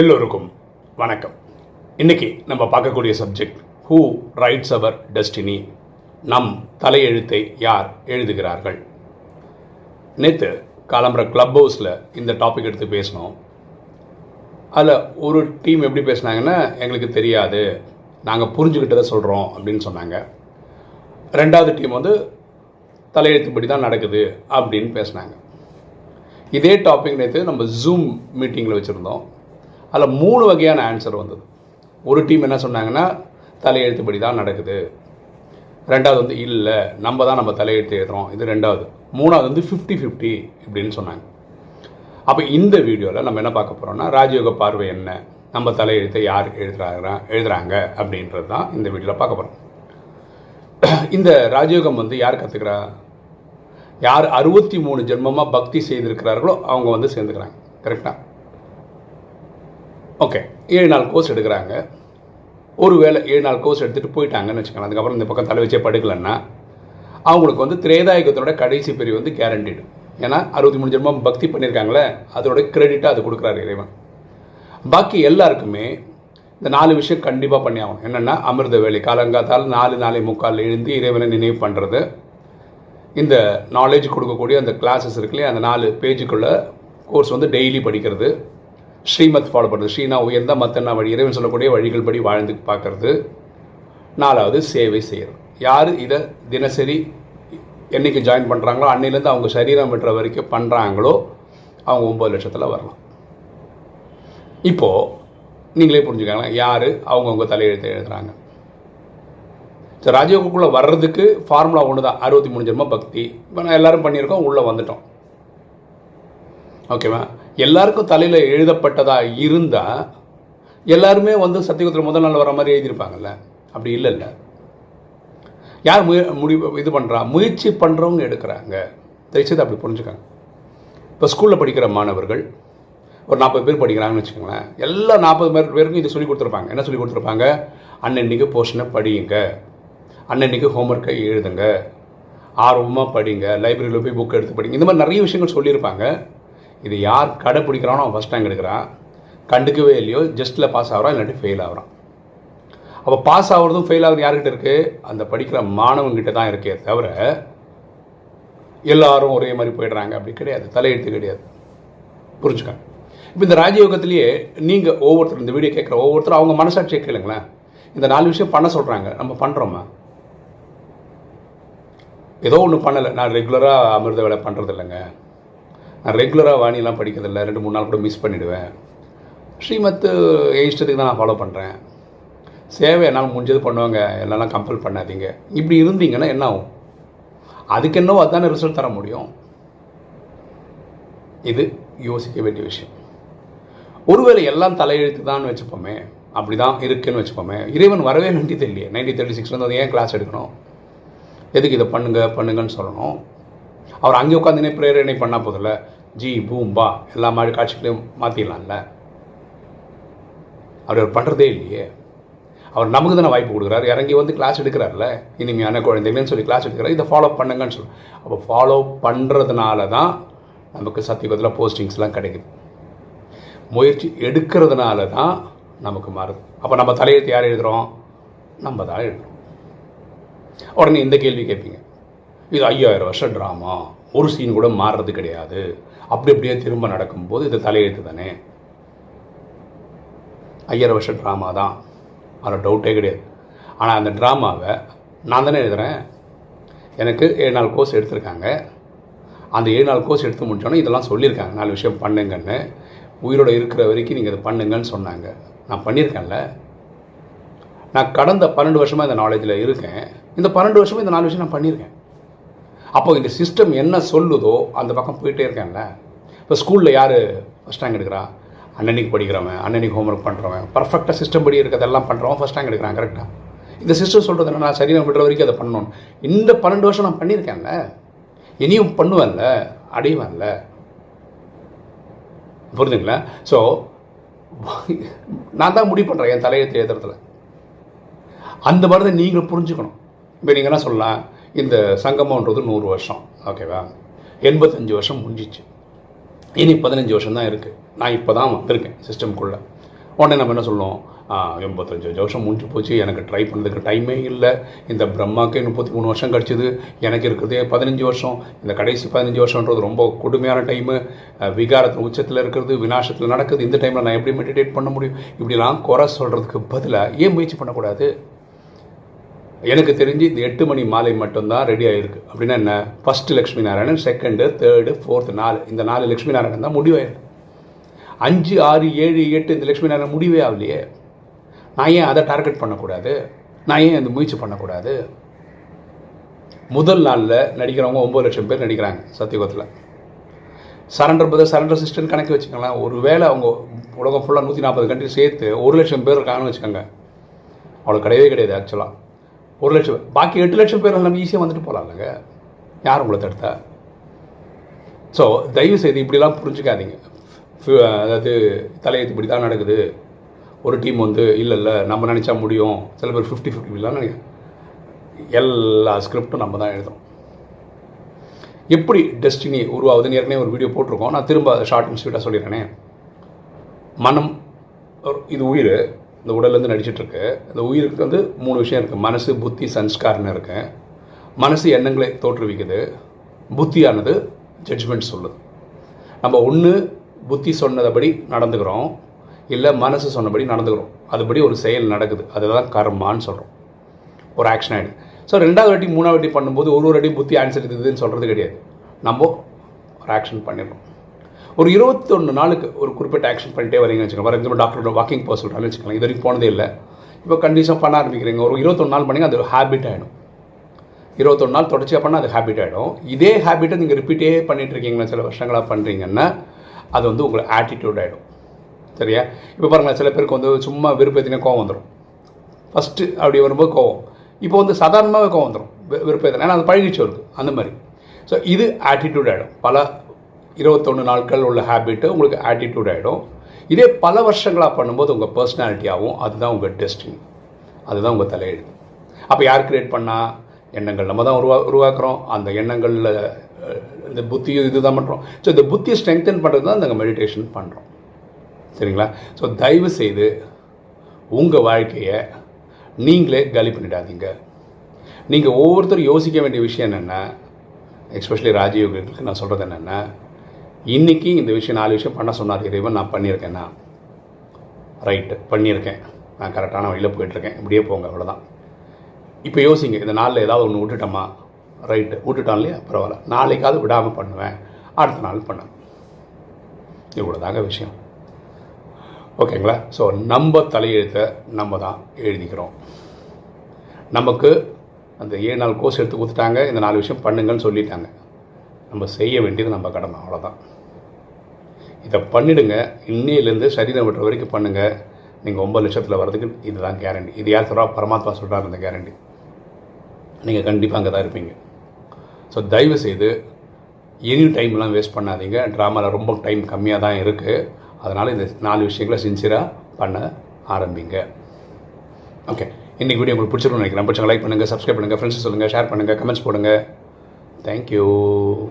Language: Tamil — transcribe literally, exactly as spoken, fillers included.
எல்லோருக்கும் வணக்கம். இன்றைக்கி நம்ம பார்க்கக்கூடிய subject who writes our destiny, நம் தலையெழுத்தை யார் எழுதுகிறார்கள். நேற்று காலம்புற கிளப் ஹவுஸில் இந்த டாபிக் எடுத்து பேசினோம். அதில் ஒரு டீம் எப்படி பேசினாங்கன்னா, எங்களுக்கு தெரியாது, நாங்கள் புரிஞ்சுக்கிட்டதை சொல்கிறோம் அப்படின்னு சொன்னாங்க. ரெண்டாவது டீம் வந்து தலையெழுத்துப்படி தான் நடக்குது அப்படின்னு பேசினாங்க. இதே டாபிக் நேற்று நம்ம ஜூம் மீட்டிங்கில் வச்சுருந்தோம். அதில் மூணு வகையான ஆன்சர் வந்தது. ஒரு டீம் என்ன சொன்னாங்கன்னா, தலையெழுத்துப்படி தான் நடக்குது. ரெண்டாவது வந்து இல்லை, நம்ம தான் நம்ம தலையெழுத்து எழுதுகிறோம், இது ரெண்டாவது. மூணாவது வந்து ஃபிஃப்டி ஃபிஃப்டி இப்படின்னு சொன்னாங்க. அப்போ இந்த வீடியோவில் நம்ம என்ன பார்க்க போகிறோம்னா, ராஜயோக பார்வை என்ன, நம்ம தலையெழுத்தை யார் எழுதுறாங்க எழுதுகிறாங்க அப்படின்றது தான் இந்த வீடியோவில் பார்க்க போகிறோம். இந்த ராஜயோகம் வந்து யார் கற்றுக்கிறா, யார் அறுபத்தி மூணு ஜென்மமாக பக்தி செய்திருக்கிறார்களோ அவங்க வந்து சேர்ந்துக்கிறாங்க. கரெக்டாக? ஓகே, ஏழு நாள் கோர்ஸ் எடுக்கிறாங்க. ஒரு வேளை ஏழு நாள் கோர்ஸ் எடுத்துகிட்டு போயிட்டாங்கன்னு வச்சுக்கலாம், அதுக்கப்புறம் இந்த பக்கம் தலை வச்சே படுக்கலைன்னா அவங்களுக்கு வந்து திரேதாயுகத்தோட கடைசி பிரிவு வந்து கேரண்டிடு. ஏன்னா அறுபத்தி மூணு ஜென்மம் பக்தி பண்ணியிருக்காங்களே, அதோட கிரெடிட்டாக அது கொடுக்குறாரு இறைவன். பாக்கி எல்லாருக்குமே இந்த நாலு விஷயம் கண்டிப்பாக பண்ணி ஆகணும். என்னென்னா, அமிர்த வேலை காலங்காத்தால் நாலு நாளை முக்கால் எழுந்து இறைவனை நினைவு பண்ணுறது, இந்த நாலேஜ் கொடுக்கக்கூடிய அந்த கிளாஸஸ் இருக்குல்லையே, அந்த நாலு பேஜுக்குள்ளே கோர்ஸ் வந்து டெய்லி படிக்கிறது, ஸ்ரீமத் ஃபாலோ பண்ணுறது, ஸ்ரீனா உயர்ந்த மத்தன்னா வழி, இறைவன் சொல்லக்கூடிய வழிகள் படி வாழ்ந்து பார்க்குறது, நாலாவது சேவை செய்கிறது. யார் இதை தினசரி என்றைக்கு ஜாயின் பண்ணுறாங்களோ அன்னையிலேருந்து அவங்க சரீரம் பெற்ற வரைக்கும் பண்ணுறாங்களோ அவங்க ஒம்பது லட்சத்தில் வரலாம். இப்போது நீங்களே புரிஞ்சுக்காங்களா யார் அவங்கவுங்க தலையெழுத்தை எழுதுகிறாங்க. ஸோ ராஜயோகக்குள்ளே வர்றதுக்கு ஃபார்முலா ஒன்று தான், அறுபத்தி மூணு ஜென்ம பக்தி. இப்போ நான் எல்லோரும் பண்ணியிருக்கோம், உள்ளே வந்துட்டோம். ஓகேவா? எல்லாருக்கும் தலையில் எழுதப்பட்டதாக இருந்தால் எல்லாருமே வந்து சத்தியகுத்தில் முதல் நாள் வர மாதிரி எழுதியிருப்பாங்கல்ல, அப்படி இல்லைல்ல. யார் முய முடிவு இது பண்ணுறா, முயற்சி பண்ணுறவங்க எடுக்கிறாங்க. தயவுசெய்து அப்படி புரிஞ்சுக்காங்க. இப்போ ஸ்கூலில் படிக்கிற மாணவர்கள் ஒரு நாற்பது பேர் படிக்கிறாங்கன்னு வச்சுக்கோங்களேன். எல்லா நாற்பது பேர் பேருக்கும் இது சொல்லி கொடுத்துருப்பாங்க. என்ன சொல்லி கொடுத்துருப்பாங்க? அன்னன்னைக்கு போர்ஷனை படியுங்க, அன்னன்னைக்கு ஹோம்ஒர்க்கை எழுதுங்க, ஆர்வமாக படிங்க, லைப்ரரியில் போய் புக் எடுத்து படிங்க, இந்த மாதிரி நிறைய விஷயங்கள் சொல்லியிருப்பாங்க. இது யார் கடைப்பிடிக்கிறானோ அவன் ஃபஸ்ட் ரேங்க் எடுக்கிறான், கண்டுக்கவே இல்லையோ ஜஸ்ட்டில் பாஸ் ஆகிறான், இல்லாட்டி ஃபெயில் ஆகிறான். அப்போ பாஸ் ஆகிறதும் ஃபெயில் ஆகுறது யார்கிட்ட இருக்குது? அந்த படிக்கிற மாணவன்கிட்ட தான் இருக்கே தவிர எல்லாரும் ஒரே மாதிரி போயிடுறாங்க அப்படி கிடையாது, தலையெழுத்து கிடையாது. புரிஞ்சுக்காங்க? இப்போ இந்த ராஜயோகத்திலேயே நீங்கள் ஒவ்வொருத்தரும், இந்த வீடியோ கேட்குற ஒவ்வொருத்தரும் அவங்க மனசாட்சியை கேளுங்களேன். இந்த நாலு விஷயம் பண்ண சொல்கிறாங்க, நம்ம பண்ணுறோமா? ஏதோ ஒன்று பண்ணலை, நான் ரெகுலராக அமிர்த வேலை பண்ணுறது இல்லைங்க, நான் ரெகுலராக வாணிலாம் படிக்கிறதில்ல, ரெண்டு மூணு நாள் கூட மிஸ் பண்ணிவிடுவேன், ஸ்ரீமத் இஷ்டத்துக்கு தான் நான் ஃபாலோ பண்ணுறேன், சேவை என்னால் முடிஞ்சது பண்ணுவாங்க, எல்லாம் கம்பல் பண்ணாதீங்க, இப்படி இருந்தீங்கன்னா என்ன ஆகும்? அதுக்கு என்னவோ அதுதானே ரிசல்ட் தர முடியும். இது யோசிக்க வேண்டிய விஷயம். ஒருவேளை எல்லாம் தலையெழுத்து தான் வச்சுப்போமே, அப்படி தான் இருக்குன்னு வச்சுப்போமே, இறைவன் வரவே வேண்டியது இல்லையே. நைன்டீன் தேர்ட்டி சிக்ஸ்லேருந்து வந்து ஏன் கிளாஸ் எடுக்கணும், எதுக்கு இதை பண்ணுங்கள் பண்ணுங்கன்னு சொல்லணும்? அவர் அங்கே உட்காந்துனே பிரேரணை பண்ணால் போதில்ல, ஜி பூம் பா எல்லா மாதிரி காட்சிகளையும் மாற்றிடலாம்ல. அவர் அவர் பண்ணுறதே இல்லையே. அவர் நமக்கு தானே வாய்ப்பு கொடுக்குறாரு, இறங்கி வந்து கிளாஸ் எடுக்கிறார்ல, இனிமையான குழந்தைங்கன்னு சொல்லி கிளாஸ் எடுக்கிறார், இதை ஃபாலோ பண்ணுங்கன்னு சொல்லி. அப்போ ஃபாலோ பண்ணுறதுனால தான் நமக்கு சத்தியகுதத்தில் போஸ்டிங்ஸ்லாம் கிடைக்குது, முயற்சி எடுக்கிறதுனால தான் நமக்கு மாறுது. அப்போ நம்ம தலையெழுத்து யார் எழுதுகிறோம்? நம்ம தான் எழுதுகிறோம். உடனே இந்த கேள்வி கேட்பீங்க, இது ஐயாயிரம் வருஷம் ட்ராமா, ஒரு சீன் கூட மாறுறது கிடையாது, அப்படி அப்படியே திரும்ப நடக்கும்போது இது தலையெழுத்து தானே, ஐயாயிரம் வருஷம் ட்ராமா தான், அதில் டவுட்டே கிடையாது. ஆனால் அந்த ட்ராமாவை நான் தானே எழுதுகிறேன். எனக்கு ஏழு நாள் கோர்ஸ் எடுத்திருக்காங்க, அந்த ஏழு நாள் கோர்ஸ் எடுத்து முடிச்சோன்னே இதெல்லாம் சொல்லியிருக்காங்க, நாலு விஷயம் பண்ணுங்கன்னு, உயிரோடு இருக்கிற வரைக்கும் நீங்கள் இதை பண்ணுங்கன்னு சொன்னாங்க. நான் பண்ணியிருக்கேன்ல, நான் கடந்த பன்னெண்டு வருஷமாக இந்த நாலேஜில் இருக்கேன், இந்த பன்னெண்டு வருஷமாக இந்த நாலு விஷயம் நான் பண்ணியிருக்கேன். அப்போ இந்த சிஸ்டம் என்ன சொல்லுதோ அந்த பக்கம் போயிட்டே இருக்காங்கல்ல. இப்போ ஸ்கூலில் யார் ஃபஸ்ட் ரேங்க் எடுக்கிறா? அன்னன்னைக்கு படிக்கிறவன், அன்னன்னைக்கு ஹோம்ஒர்க் பண்ணுறவன், பர்ஃபெக்டாக சிஸ்டம் படி இருக்கிறதெல்லாம் பண்ணுறவன் ஃபஸ்ட் ரேங்க் எடுக்கிறான். கரெக்டாக? இந்த சிஸ்டம் சொல்கிறது என்ன, நான் சரீரம் விடுற வரைக்கும் அதை பண்ணணும், இந்த பன்னெண்டு வருஷம் நான் பண்ணியிருக்கேன்ல, இனியும் பண்ணுவேன்ல, அடைவேன்ல. புரிஞ்சுங்களா? ஸோ நான் தான் முடிவு பண்ணுறேன் என் தலையெழுத்து எழுதுறதுல. அந்த மாதிரி தான் நீங்களும் புரிஞ்சுக்கணும். இப்போ நீங்கள் என்ன சொல்லலாம், இந்த சங்கமன்றது நூறு வருஷம், ஓகேவா, எண்பத்தஞ்சு வருஷம் முடிஞ்சிச்சு, இனி பதினஞ்சு வருஷம் தான் இருக்குது, நான் இப்போ தான் வந்திருக்கேன் சிஸ்டம்குள்ளே, உடனே நம்ம என்ன சொல்லுவோம், எண்பத்தஞ்சு வருஷம் முடிஞ்சு போச்சு, எனக்கு ட்ரை பண்ணுறதுக்கு டைமே இல்லை, இந்த பிரம்மாக்கே முப்பத்தி மூணு வருஷம் கழிச்சிது, எனக்கு இருக்கிறதே பதினஞ்சு வருஷம், இந்த கடைசி பதினஞ்சு வருஷன்றது ரொம்ப கொடுமையான டைமு, விகாரத்தின் உச்சத்தில் இருக்கிறது, விநாசத்தில் நடக்குது, இந்த டைமில் நான் எப்படி மெடிடேட் பண்ண முடியும், இப்படிலாம் குறை சொல்கிறதுக்கு பதிலாக ஏன் முயற்சி பண்ணக்கூடாது? எனக்கு தெரிஞ்சு இந்த எட்டு மணி மாலை மட்டும்தான் ரெடி ஆகிருக்கு. அப்படின்னா என்ன, first Lakshmi Narayanan, second, third, fourth, நாலு, இந்த நாலு லக்ஷ்மி நாராயணன் தான் முடிவாயிருக்கு. அஞ்சு, ஆறு, ஏழு, எட்டு, இந்த லக்ஷ்மி நாராயணன் முடிவே ஆகலையே. நான் ஏன் அதை டார்கெட் பண்ணக்கூடாது? நான் ஏன் அந்த முயற்சி பண்ணக்கூடாது? முதல் நாளில் நடிக்கிறவங்க ஒம்பது லட்சம் பேர் நடிக்கிறாங்க சத்தியகோத்தில். சரண்டர் பதில் சரண்டர் சிஸ்டம் கணக்கு வச்சுக்கோங்களேன். ஒரு வேளை அவங்க உலகம் ஃபுல்லாக நூற்றி நாற்பது கண்ட்ரி சேர்த்து ஒரு லட்சம் பேர் இருக்காங்கன்னு வச்சுக்கோங்க. அவ்வளோ கிடையவே கிடையாது ஆக்சுவலாக. ஒரு லட்சம் பேர், பாக்கி எட்டு லட்சம் பேர் நம்ம ஈஸியாக வந்துட்டு போகலாம் இல்லைங்க, யார் உங்களை தடுத்தா? ஸோ தயவுசெய்து இப்படிலாம் புரிஞ்சுக்காதீங்க. அதாவது தலையத்து இப்படி தான் நடக்குது. ஒரு டீம் வந்து இல்லை இல்லை நம்ம நினச்சா முடியும், சில பேர் ஃபிஃப்டி ஃபிஃப்டி இப்படிலாம் நினைக்கிறேன். எல்லா ஸ்கிரிப்டும் நம்ம தான் எழுதணும். எப்படி டெஸ்டினி உருவாகுதுன்னு ஏற்கனவே ஒரு வீடியோ போட்டிருக்கோம், நான் திரும்ப ஷார்ட் அண்ட் ஸ்வீட்டாக சொல்லிடுறேனே. மனம் இது உயிர், இந்த உடல்லேருந்து நடிச்சிட்ருக்கு. இந்த உயிருக்கு வந்து மூணு விஷயம் இருக்குது, மனசு, புத்தி, சன்ஸ்காரம்னு இருக்குது. மனசு எண்ணங்களை தோற்றுவிக்குது, புத்தியானது ஜட்ஜ்மெண்ட் சொல்லுது. நம்ம ஒன்று புத்தி சொன்னதபடி நடந்துக்கிறோம், இல்லை மனசு சொன்னபடி நடந்துக்கிறோம், அதுபடி ஒரு செயல் நடக்குது, அதுதான் கர்மான்னு சொல்கிறோம், ஒரு ஆக்ஷன் ஆகிடுது. ஸோ ரெண்டாவது வாட்டி மூணாவது வாட்டி பண்ணும்போது ஒரு ஒரு வாட்டி புத்தி ஆன்சர் இதுன்னு சொல்கிறது கிடையாது, நம்ம ஒரு ஆக்ஷன் பண்ணிடுறோம். ஒரு இருபத்தொன்று நாளுக்கு ஒரு குறிப்பிட்ட ஆக்ஷன் பண்ணிட்டே வரீங்கன்னு வச்சுக்கோங்க. ஃபார் எக்ஸாம்பிள் டாக்டரோட வாக்கிங் போக சொல்கிறாங்கன்னு வச்சுக்கலாம், இது வரைக்கும் போனதே இல்லை, இப்போ கண்டிஷன் பண்ண ஆரம்பிக்கிறீங்க. ஒரு இருபத்தொன்று நாள் பண்ணிங்க, அது ஒரு ஹேபிட் ஆகிடும். இருபத்தொன்று நாள் தொடர்ச்சியாக பண்ணால் அது ஹேபிட் ஆகிடும். இதே ஹேபிட்டை நீங்கள் ரிப்பீட்டே பண்ணிகிட்ருக்கீங்கன்னா சில வருஷங்களாக பண்ணுறீங்கன்னா அது வந்து உங்களை ஆட்டிடியூட் ஆகிடும். சரியா? இப்போ பாருங்கள், சில பேருக்கு வந்து சும்மா விருப்பத்தினே கோவம் வந்துடும். ஃபஸ்ட்டு அப்படி வரும்போது கோவம், இப்போ வந்து சாதாரணமாகவே கோவம் வந்துடும் விருப்பத்தினா, ஏன்னா அது பழகிச்சு வருது அந்த மாதிரி. ஸோ இது ஆட்டிடியூட் ஆகிடும். பல இருபத்தொன்று நாட்கள் உள்ள ஹேபிட்டு உங்களுக்கு ஆட்டிடியூட் ஆகிடும். இதே பல வருஷங்களாக பண்ணும்போது உங்கள் பர்சனாலிட்டியாகவும், அதுதான் உங்கள் டெஸ்டினி, அதுதான் உங்கள் தலையெழுத்து. அப்போ யார் கிரியேட் பண்ணால்? எண்ணங்கள் நம்ம தான் உருவா உருவாக்குறோம் அந்த எண்ணங்களில் இந்த புத்தியும் இது தான் பண்ணுறோம். ஸோ இந்த புத்தியை ஸ்ட்ரெங்தன் பண்ணுறது தான் நாங்கள் மெடிடேஷன் பண்ணுறோம். சரிங்களா? ஸோ தயவு செய்து உங்கள் வாழ்க்கையை நீங்களே காலி பண்ணிடாதீங்க. நீங்கள் ஒவ்வொருத்தரும் யோசிக்க வேண்டிய விஷயம் என்னென்ன, எக்ஸ்பெஷலி ராஜயோகிகளுக்கு நான் சொல்கிறது என்னென்ன, இன்றைக்கி இந்த விஷயம் நாலு விஷயம் பண்ண சொன்னார் இறைவன், நான் பண்ணியிருக்கேன்னா ரைட்டு பண்ணியிருக்கேன், நான் கரெக்டான வழியில் போயிட்டுருக்கேன், இப்படியே போங்க, அவ்வளோதான். இப்போ யோசிங்க, இந்த நாளில் ஏதாவது ஒன்று விட்டுட்டோமா, ரைட்டு விட்டுட்டான் இல்லையா, பரவாயில்ல, நாளைக்காவது விடாமல் பண்ணுவேன், அடுத்த நாள் பண்ணுவேன். இவ்வளோதாங்க விஷயம். ஓகேங்களா? ஸோ நம்ம தலையெழுத்தை நம்ம தான் எழுதிக்கிறோம். நமக்கு அந்த ஏழு நாள் கோர்ஸ் எடுத்து கொடுத்துட்டாங்க, இந்த நாலு விஷயம் பண்ணுங்கன்னு சொல்லிட்டாங்க, நம்ம செய்ய வேண்டியது நம்ம கடமை, அவ்வளோதான். இதை பண்ணிவிடுங்க, இன்னையிலேருந்து சரீரம் விட்டுற வரைக்கும் பண்ணுங்கள். நீங்கள் ஒம்பது லட்சத்தில் வர்றதுக்கு இதுதான் கேரண்டி. இது யார் சொல்கிறா? பரமாத்மா சொல்கிறார் அந்த கேரண்டி. நீங்கள் கண்டிப்பாக அங்கே தான் இருப்பீங்க. ஸோ தயவு செய்து எனி டைம்லாம் வேஸ்ட் பண்ணாதீங்க. ட்ராமாவில் ரொம்ப டைம் கம்மியாக தான் இருக்குது, அதனால் இந்த நாலு விஷயங்களை சின்சியராக பண்ண ஆரம்பிங்க. ஓகே, இன்றைக்கி வீடியோ உங்களுக்கு பிடிச்சிருக்குன்னு நினைக்கிறேன். பிடிச்சவங்க லைக் பண்ணுங்கள், சப்ஸ்கிரைப் பண்ணுங்கள், ஃப்ரெண்ட்ஸ் சொல்லுங்கள், ஷேர் பண்ணுங்கள், கமெண்ட்ஸ் போடுங்கள். தேங்க்யூ.